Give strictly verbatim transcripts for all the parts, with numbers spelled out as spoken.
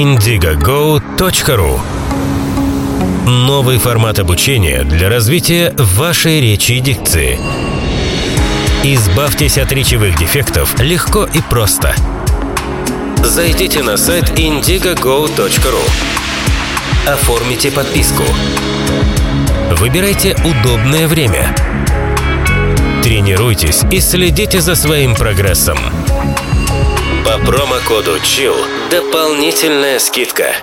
индиго го точка ру. Новый формат обучения для развития вашей речи и дикции. Избавьтесь от речевых дефектов легко и просто. Зайдите на сайт индиго го точка ру. Оформите подписку. Выбирайте удобное время. Тренируйтесь и следите за своим прогрессом. По промокоду чилл дополнительная скидка.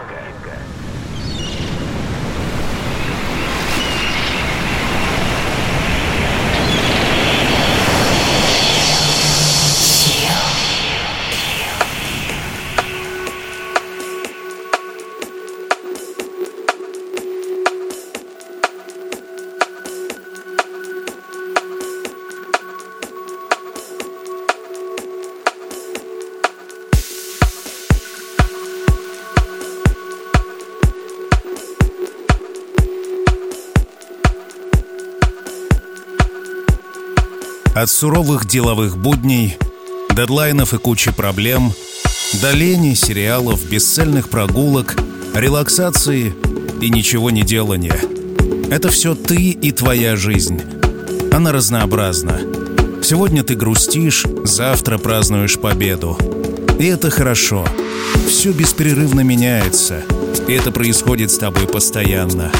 От суровых деловых будней, дедлайнов и кучи проблем, до лени, сериалов, бесцельных прогулок, релаксации и ничего не делания. Это все ты и твоя жизнь. Она разнообразна. Сегодня ты грустишь, завтра празднуешь победу. И это хорошо. Все беспрерывно меняется. И это происходит с тобой постоянно.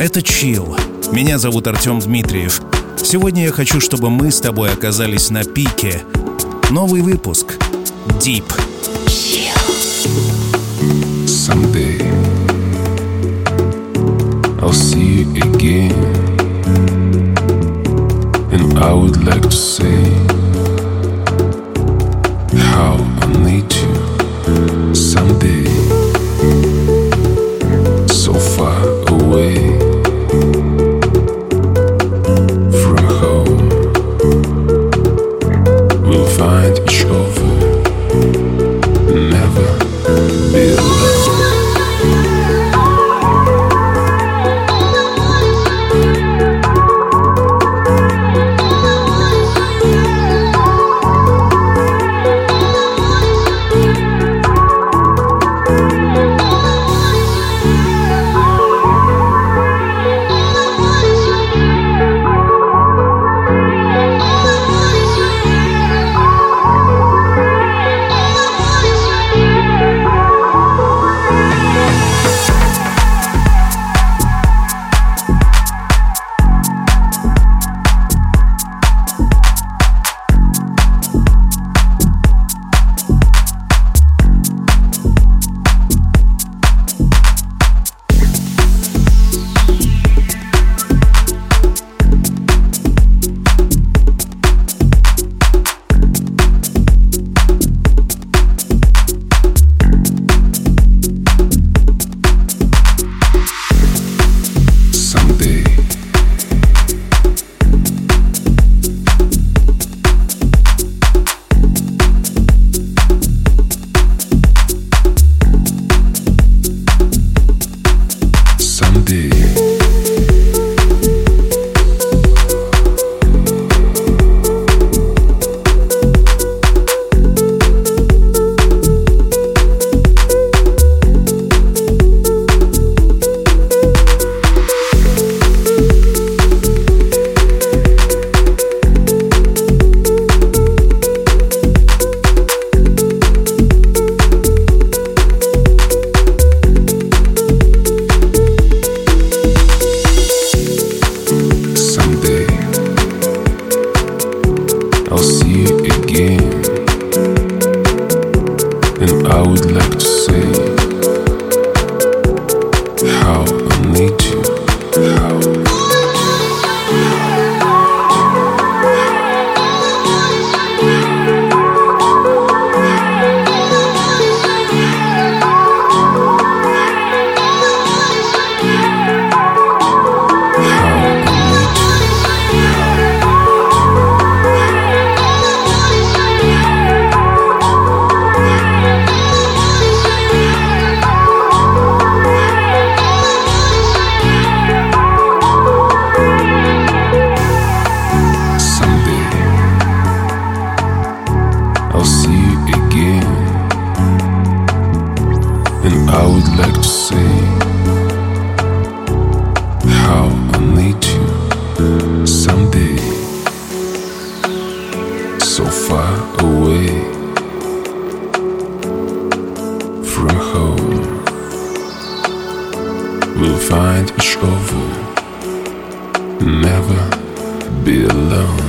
Это чилл. Меня зовут Артем Дмитриев. Сегодня я хочу, чтобы мы с тобой оказались на пике. Новый выпуск. Deep. Someday I'll see you again, and I would like to say how I need you someday. So far away. I'll see you again, I would like to say how I need you someday, so far away from home. We'll find each other, never be alone.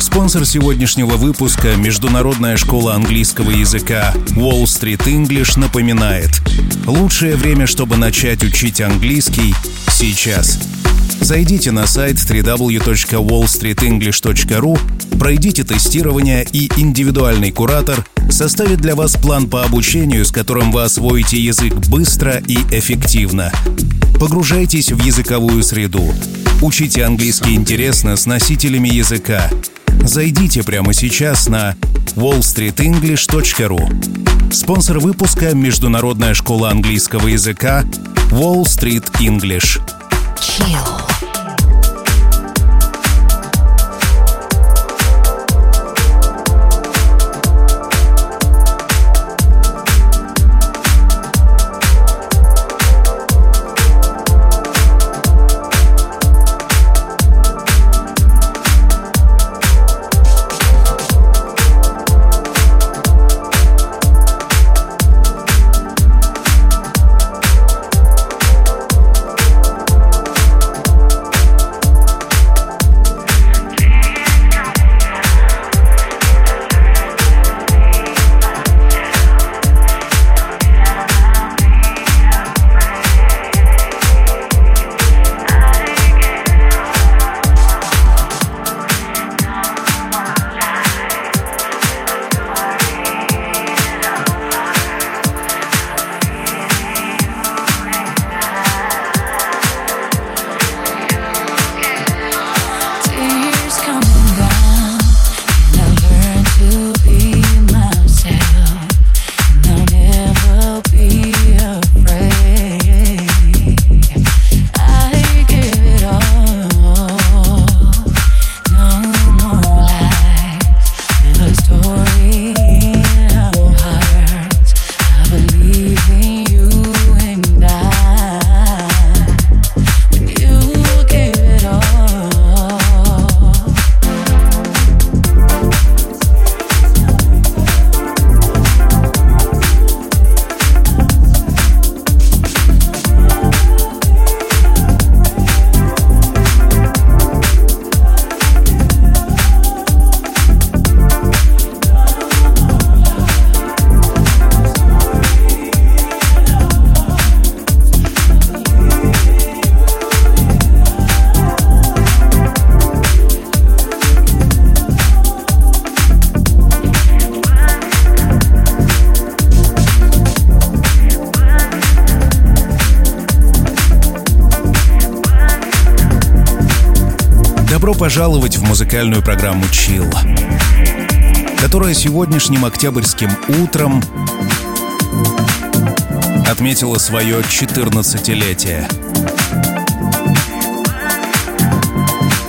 Спонсор сегодняшнего выпуска — Международная школа английского языка Wall Street English напоминает: лучшее время, чтобы начать учить английский, сейчас. Зайдите на сайт дабл ю дабл ю дабл ю точка уолл стрит инглиш точка ру, пройдите тестирование, и индивидуальный куратор составит для вас план по обучению, с которым вы освоите язык быстро и эффективно. Погружайтесь в языковую среду. Учите английский интересно с носителями языка. Зайдите прямо сейчас на уолл стрит инглиш точка ру. Спонсор выпуска — Международная школа английского языка Wall Street English. Chill. Добро пожаловать в музыкальную программу «Чилл», которая сегодняшним октябрьским утром отметила свое четырнадцатилетие.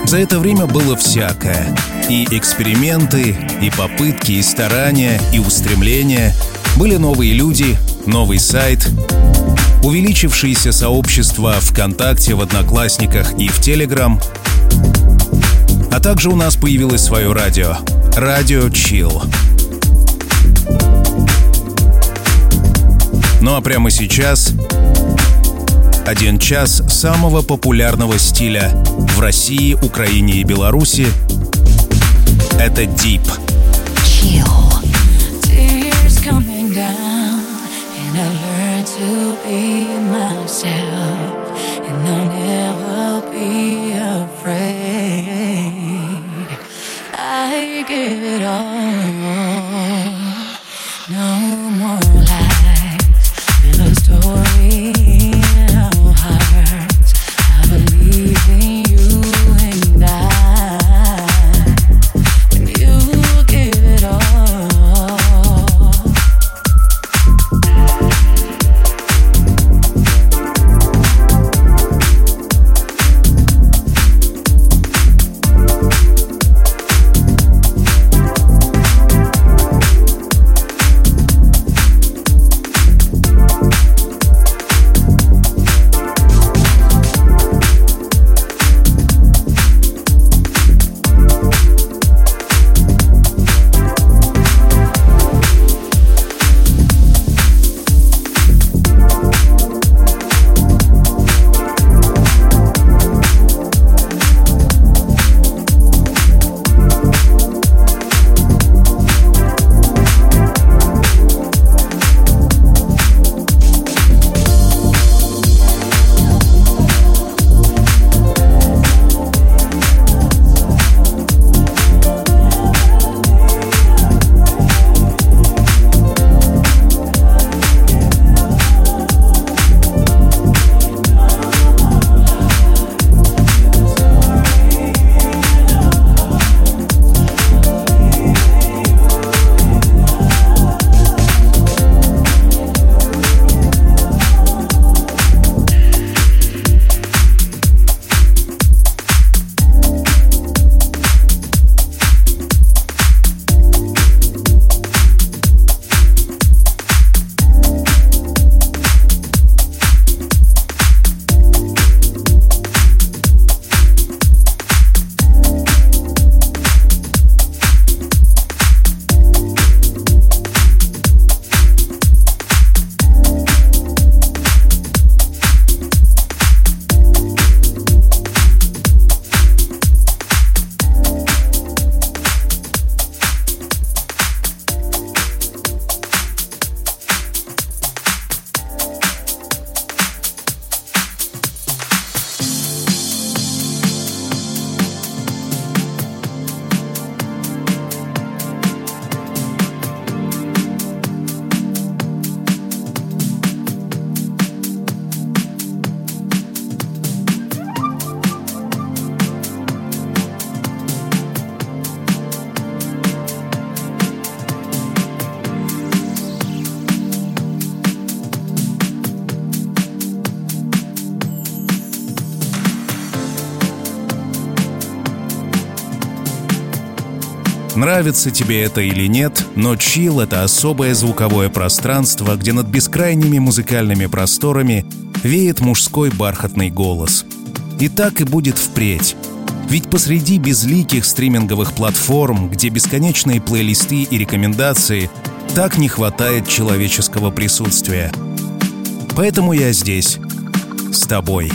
За это время было всякое. И эксперименты, и попытки, и старания, и устремления. Были новые люди, новый сайт, увеличившиеся сообщества ВКонтакте, в Одноклассниках и в Телеграм. А также у нас появилось свое радио. Радио «Чилл». Ну а прямо сейчас один час самого популярного стиля в России, Украине и Беларуси. Это дип. Нравится тебе это или нет, но чилл — это особое звуковое пространство, где над бескрайними музыкальными просторами веет мужской бархатный голос. И так и будет впредь. Ведь посреди безликих стриминговых платформ, где бесконечные плейлисты и рекомендации, так не хватает человеческого присутствия. Поэтому я здесь, с тобой.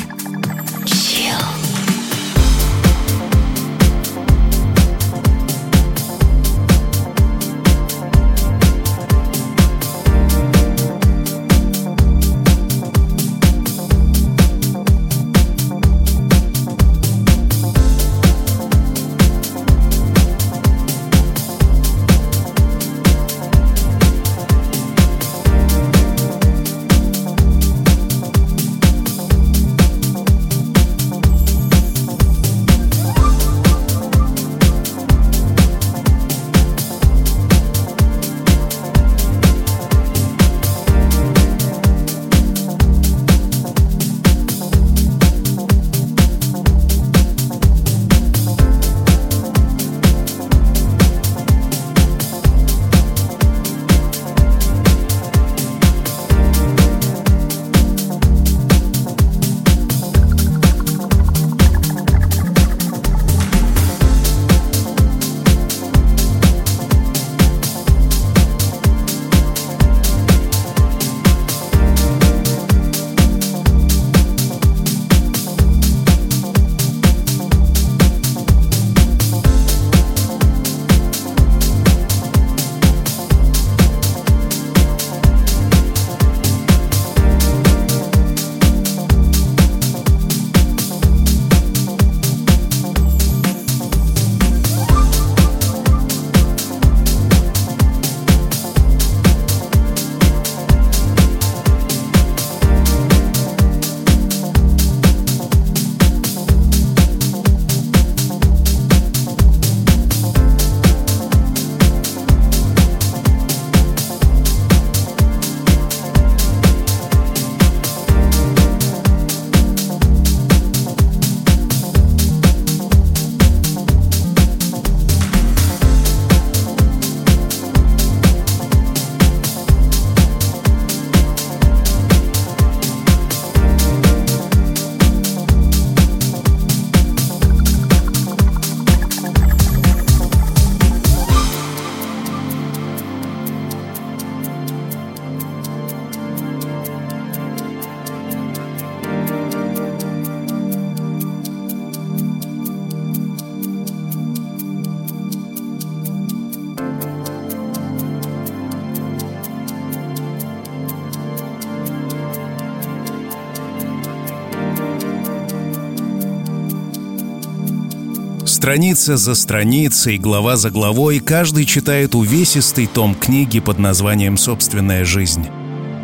Страница за страницей, глава за главой, каждый читает увесистый том книги под названием «Собственная жизнь».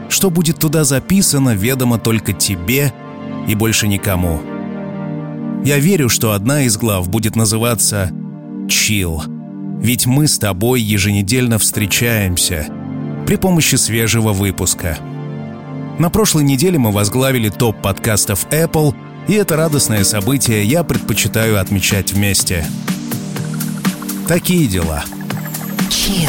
Что будет туда записано, ведомо только тебе и больше никому. Я верю, что одна из глав будет называться «Chill», ведь мы с тобой еженедельно встречаемся при помощи свежего выпуска. На прошлой неделе мы возглавили топ подкастов Apple, и это радостное событие я предпочитаю отмечать вместе. Такие дела. Chill.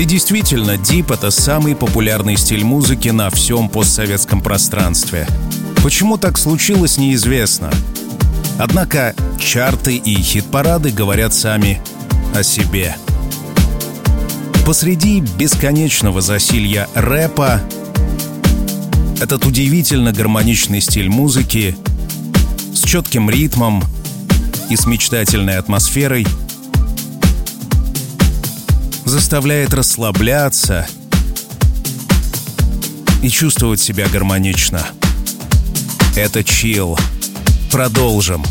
И действительно, дип — это самый популярный стиль музыки на всем постсоветском пространстве. Почему так случилось, неизвестно. Однако чарты и хит-парады говорят сами о себе. Посреди бесконечного засилья рэпа этот удивительно гармоничный стиль музыки с четким ритмом и с мечтательной атмосферой заставляет расслабляться и чувствовать себя гармонично. Это чилл. Продолжим.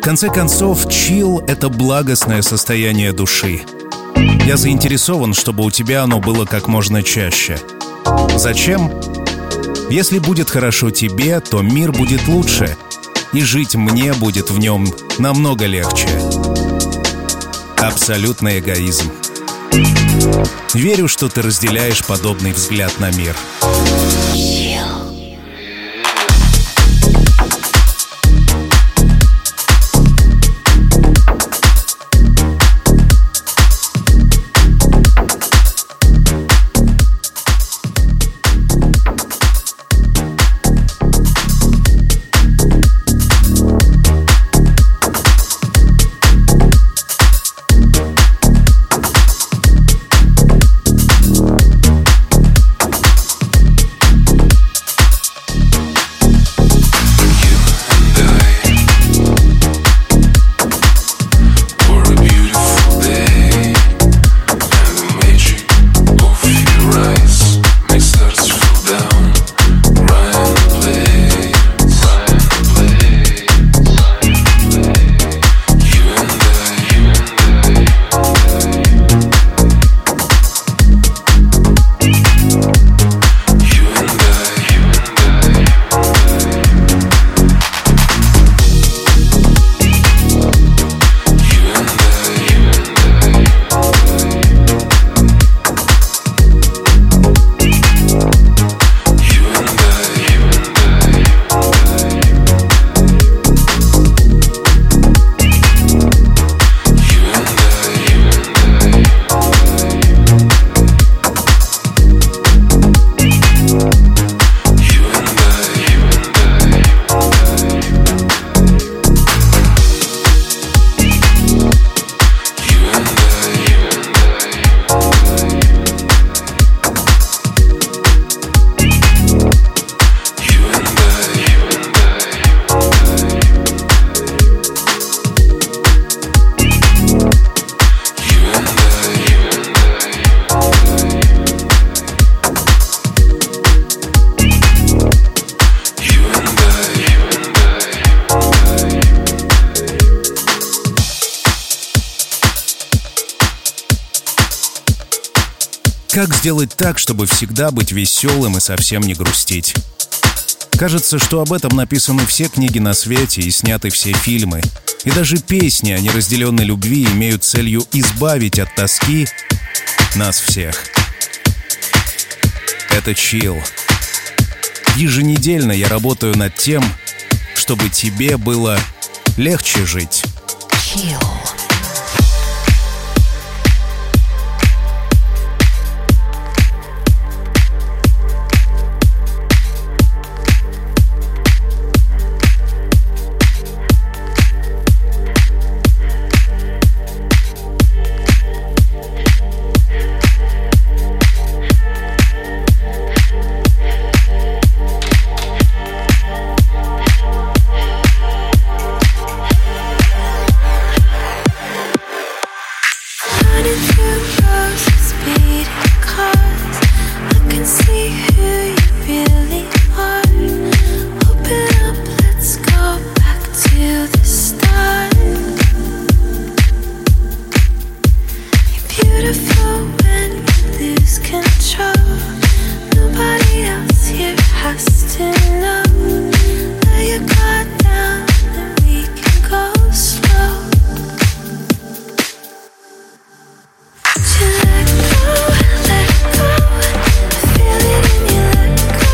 В конце концов, чилл — это благостное состояние души. Я заинтересован, чтобы у тебя оно было как можно чаще. Зачем? Если будет хорошо тебе, то мир будет лучше, и жить мне будет в нем намного легче. Абсолютный эгоизм. Верю, что ты разделяешь подобный взгляд на мир. Как сделать так, чтобы всегда быть веселым и совсем не грустить? Кажется, что об этом написаны все книги на свете и сняты все фильмы. И даже песни о неразделенной любви имеют целью избавить от тоски нас всех. Это чилл. Еженедельно я работаю над тем, чтобы тебе было легче жить. Чилл. Let go, let go, I feel it in you, let go.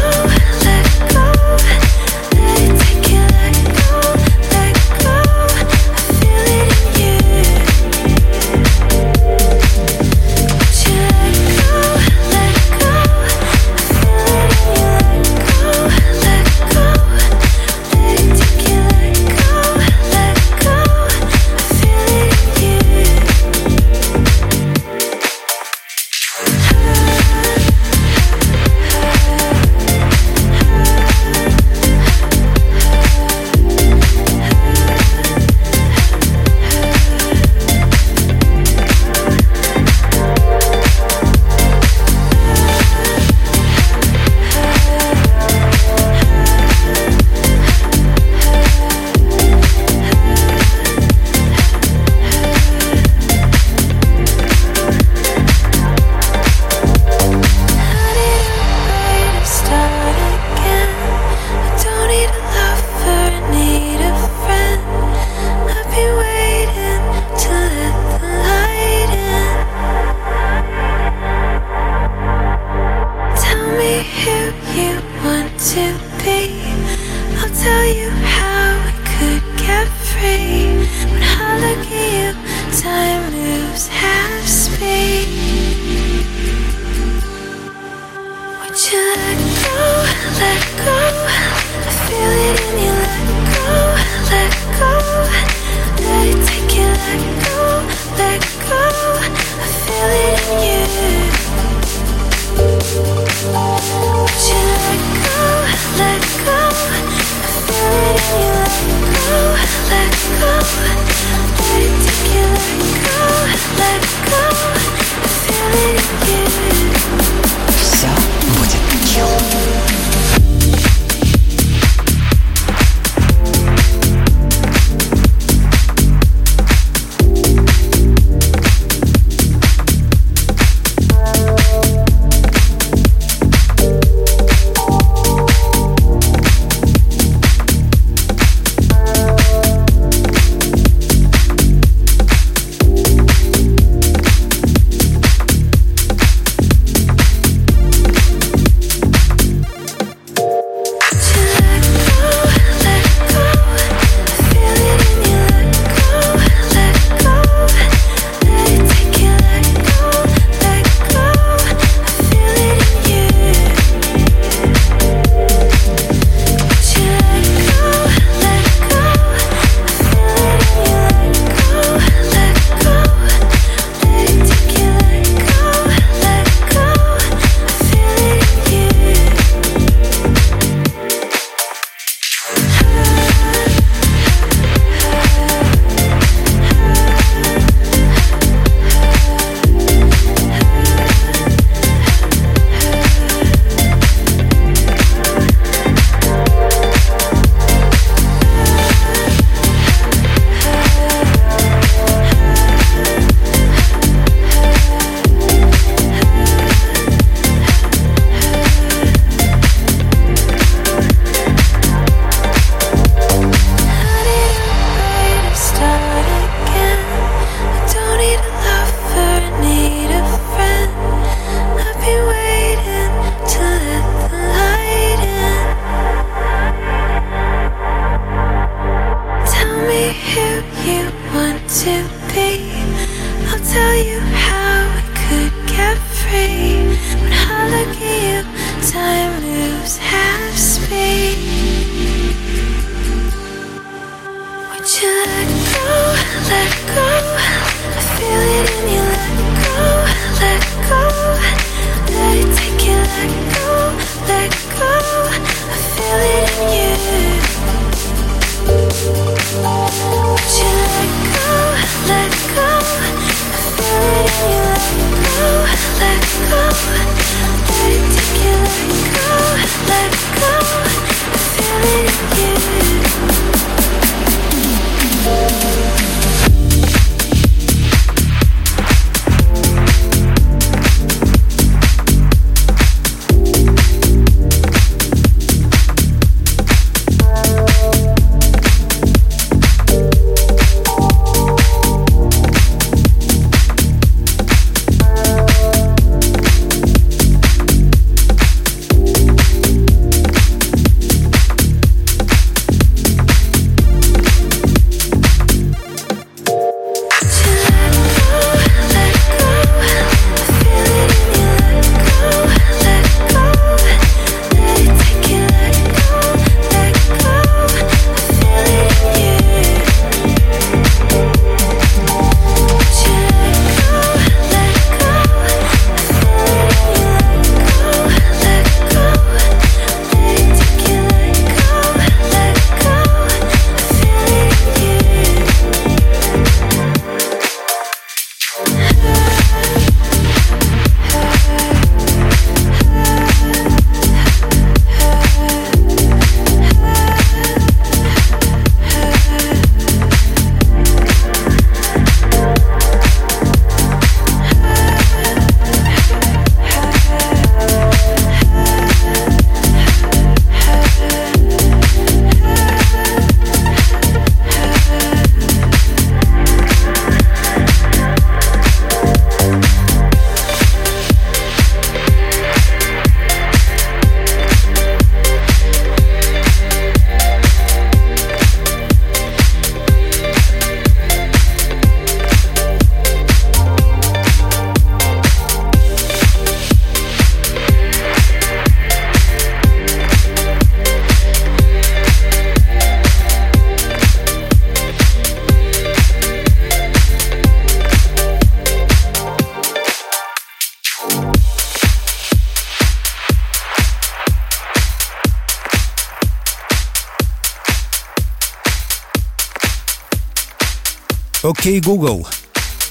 Окей, Google,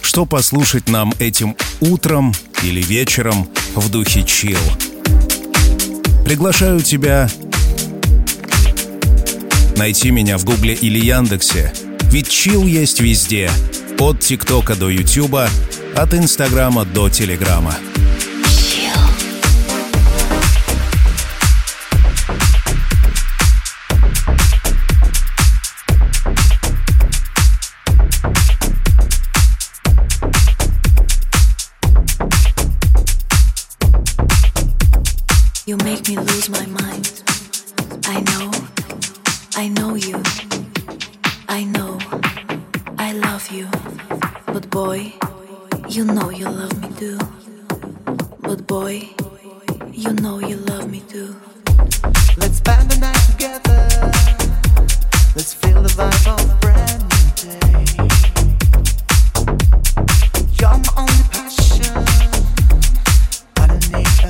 что послушать нам этим утром или вечером в духе чилл? Приглашаю тебя найти меня в Гугле или Яндексе. Ведь чилл есть везде. От ТикТока до Ютуба, от Инстаграма до Телеграма. You make me lose my mind. I know, I know you. I know, I love you. But boy, you know you love me too. But boy, you know you love me too. Let's spend the night together. Let's feel the vibe of a brand new day. You're my only passion. I don't need a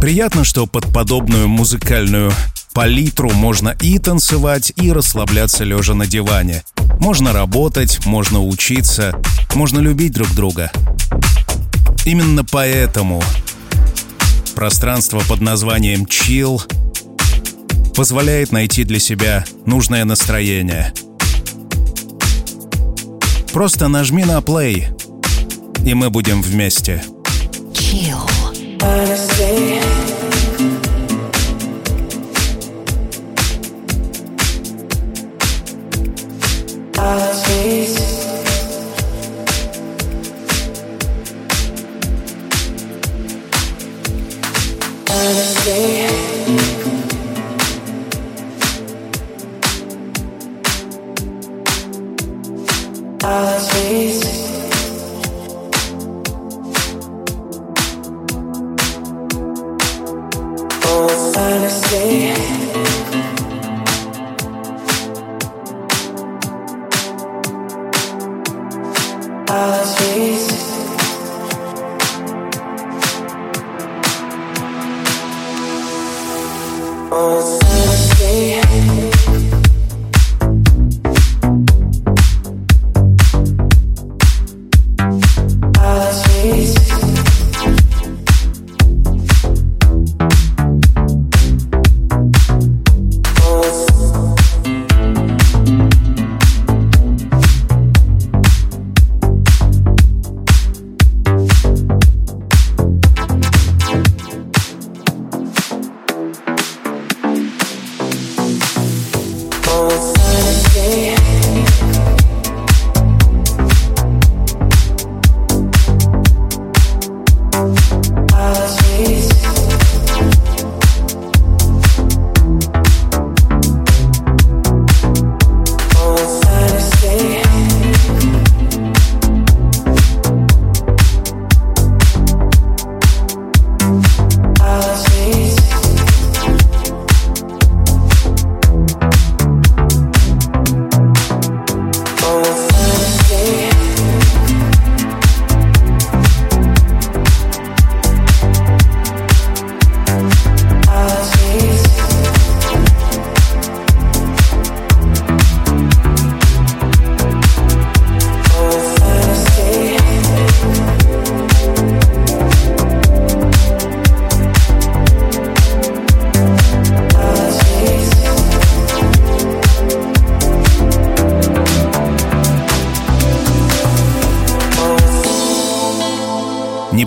Приятно, что под подобную музыкальную палитру, можно и танцевать, и расслабляться лежа на диване. Можно работать, можно учиться, можно любить друг друга. Именно поэтому пространство под названием «Chill» позволяет найти для себя нужное настроение. Просто нажми на «Play», и мы будем вместе. Chill.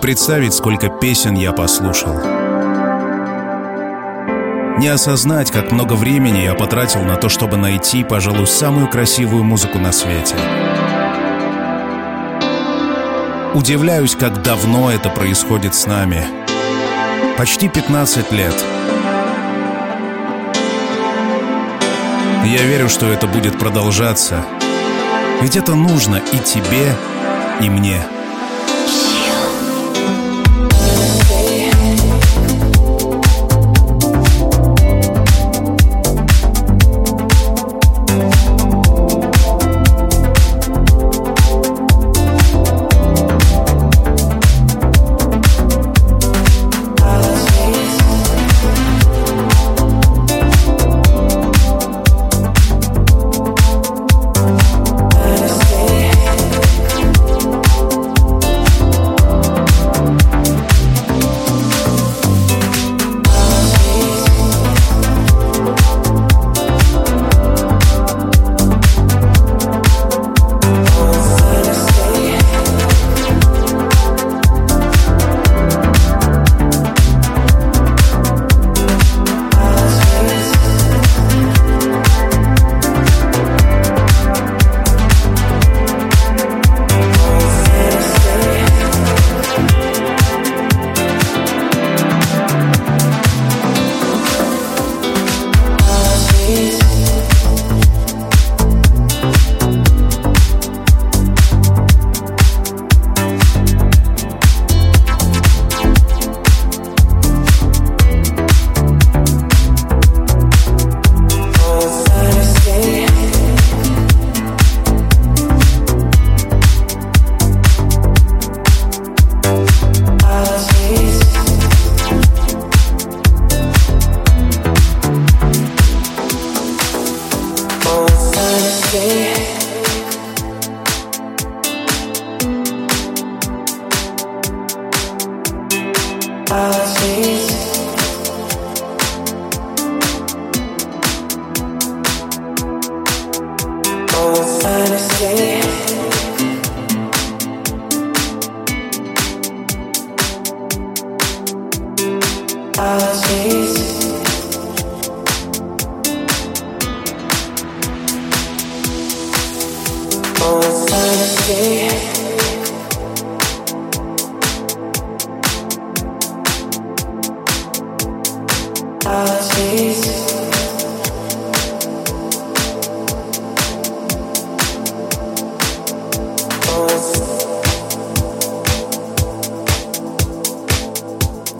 Представить, сколько песен я послушал. Не осознать, как много времени я потратил на то, чтобы найти, пожалуй, самую красивую музыку на свете. Удивляюсь, как давно это происходит с нами. Почти пятнадцать лет. Я верю, что это будет продолжаться. Ведь это нужно и тебе, и мне.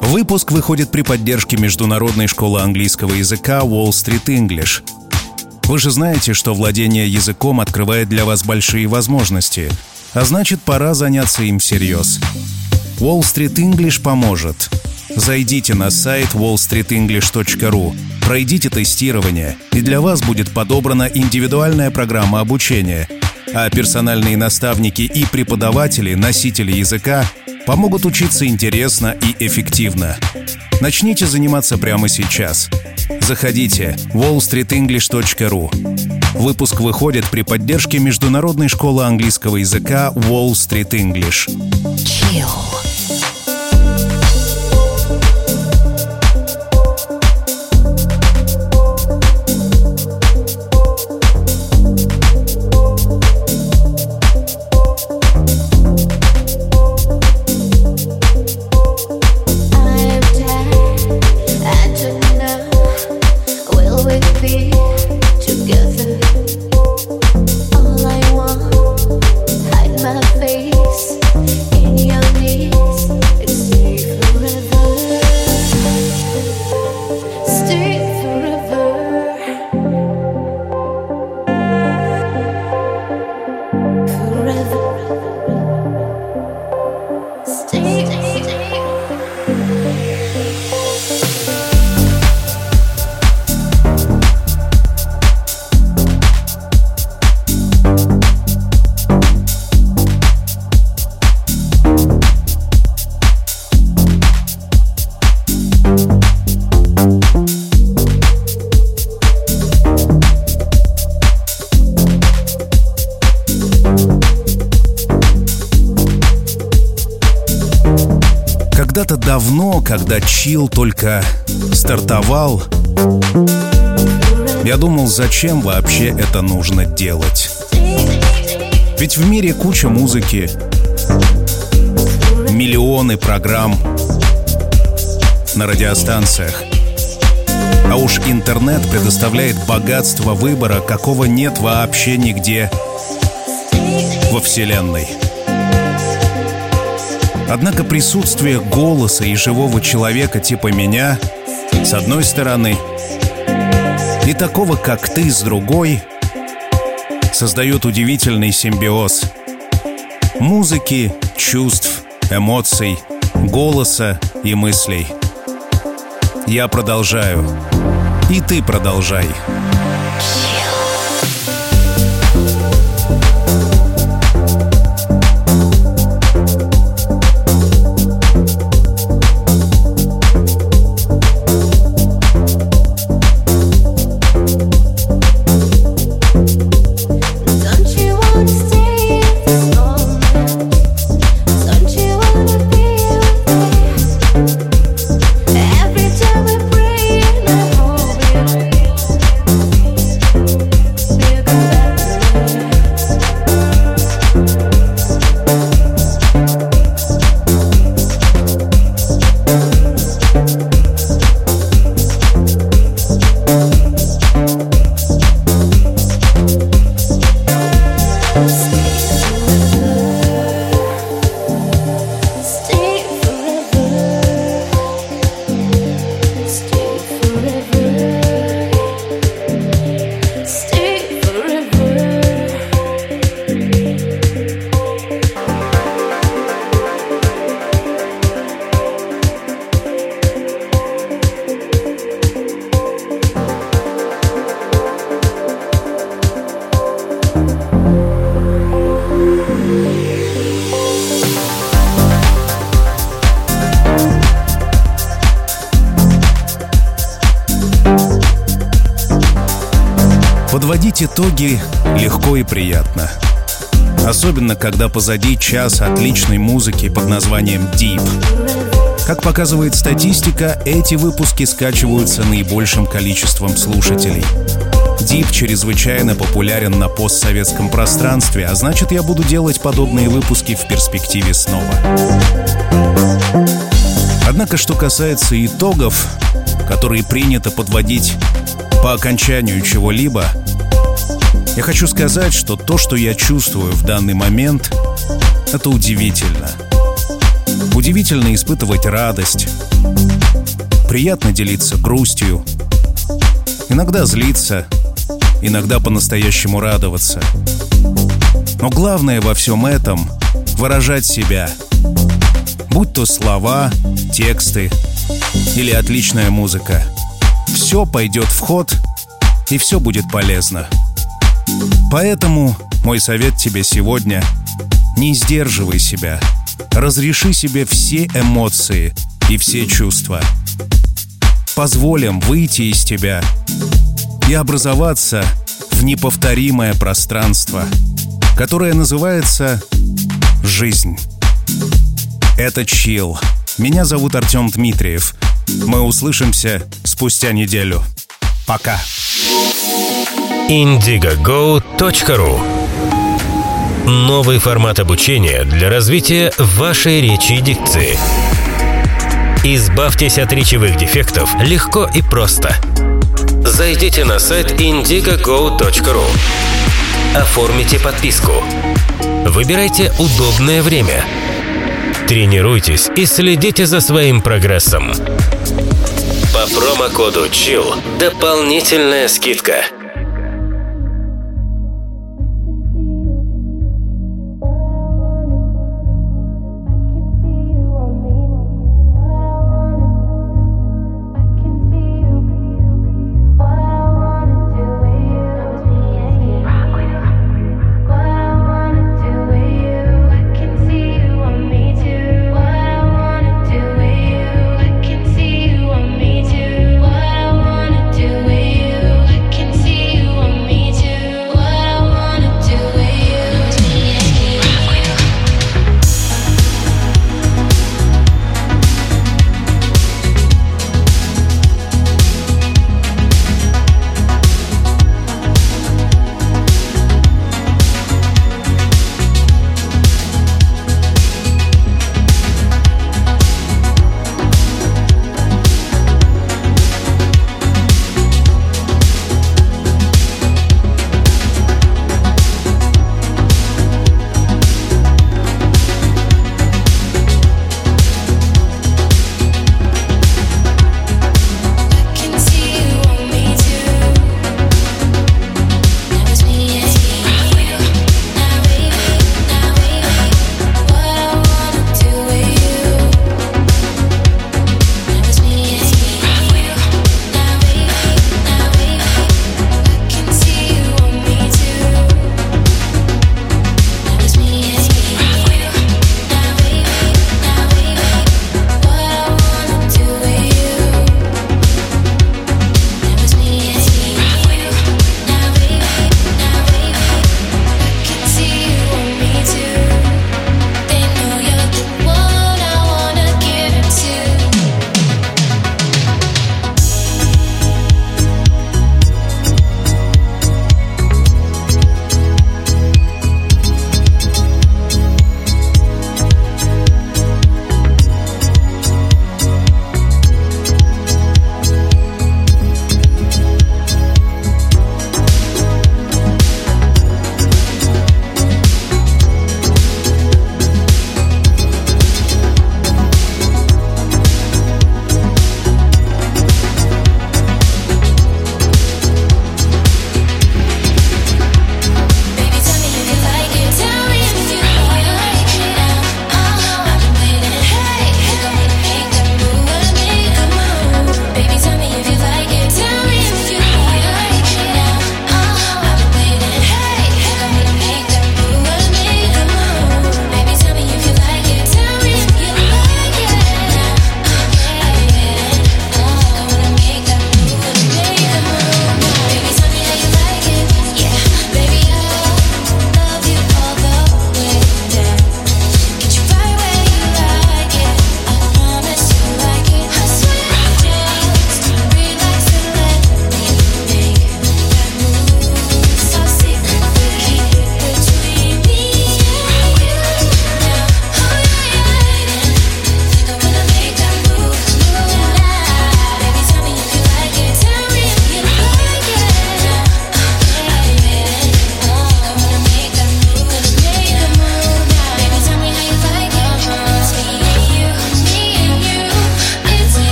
Выпуск выходит при поддержке Международной школы английского языка Wall Street English. Вы же знаете, что владение языком открывает для вас большие возможности, а значит, пора заняться им всерьез. Wall Street English поможет. Зайдите на сайт Wall Street English точка ру, пройдите тестирование, и для вас будет подобрана индивидуальная программа обучения, а персональные наставники и преподаватели, носители языка, помогут учиться интересно и эффективно. Начните заниматься прямо сейчас. Заходите Wall Street English точка ру. Выпуск выходит при поддержке Международной школы английского языка Wall Street English. Chill. Когда-то давно, когда Chill только стартовал, я думал, зачем вообще это нужно делать? Ведь в мире куча музыки, миллионы программ на радиостанциях. А уж интернет предоставляет богатство выбора, какого нет вообще нигде во вселенной. Однако присутствие голоса и живого человека типа меня, с одной стороны, и такого, как ты, с другой, создает удивительный симбиоз музыки, чувств, эмоций, голоса и мыслей. Я продолжаю. И ты продолжай. Подводить итоги легко и приятно. Особенно, когда позади час отличной музыки под названием «Deep». Как показывает статистика, эти выпуски скачиваются наибольшим количеством слушателей. «Deep» чрезвычайно популярен на постсоветском пространстве, а значит, я буду делать подобные выпуски в перспективе снова. Однако, что касается итогов, которые принято подводить по окончанию чего-либо, я хочу сказать, что то, что я чувствую в данный момент, это удивительно. Удивительно испытывать радость, приятно делиться грустью, иногда злиться, иногда по-настоящему радоваться. Но главное во всем этом — выражать себя, будь то слова, тексты или отличная музыка. Все пойдет в ход, и все будет полезно. Поэтому мой совет тебе сегодня — не сдерживай себя. Разреши себе все эмоции и все чувства. Позволь им выйти из тебя и образоваться в неповторимое пространство, которое называется «Жизнь». Это «Чилл». Меня зовут Артем Дмитриев. Мы услышимся спустя неделю. Пока. индиго го точка ру. Новый формат обучения для развития вашей речи и дикции. Избавьтесь от речевых дефектов легко и просто. Зайдите на сайт индиго го точка ру. Оформите подписку. Выбирайте удобное время. Тренируйтесь и следите за своим прогрессом. По промокоду «чилл» дополнительная скидка. See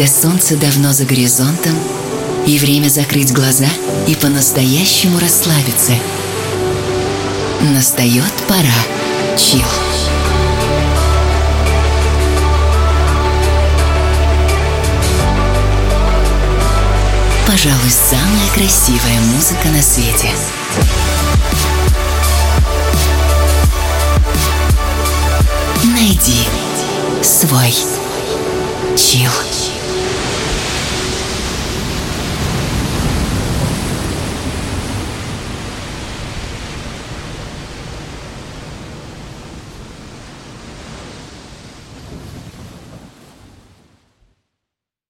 когда солнце давно за горизонтом, и время закрыть глаза и по-настоящему расслабиться. Настает пора чилл. Пожалуй, самая красивая музыка на свете. Найди свой чилл.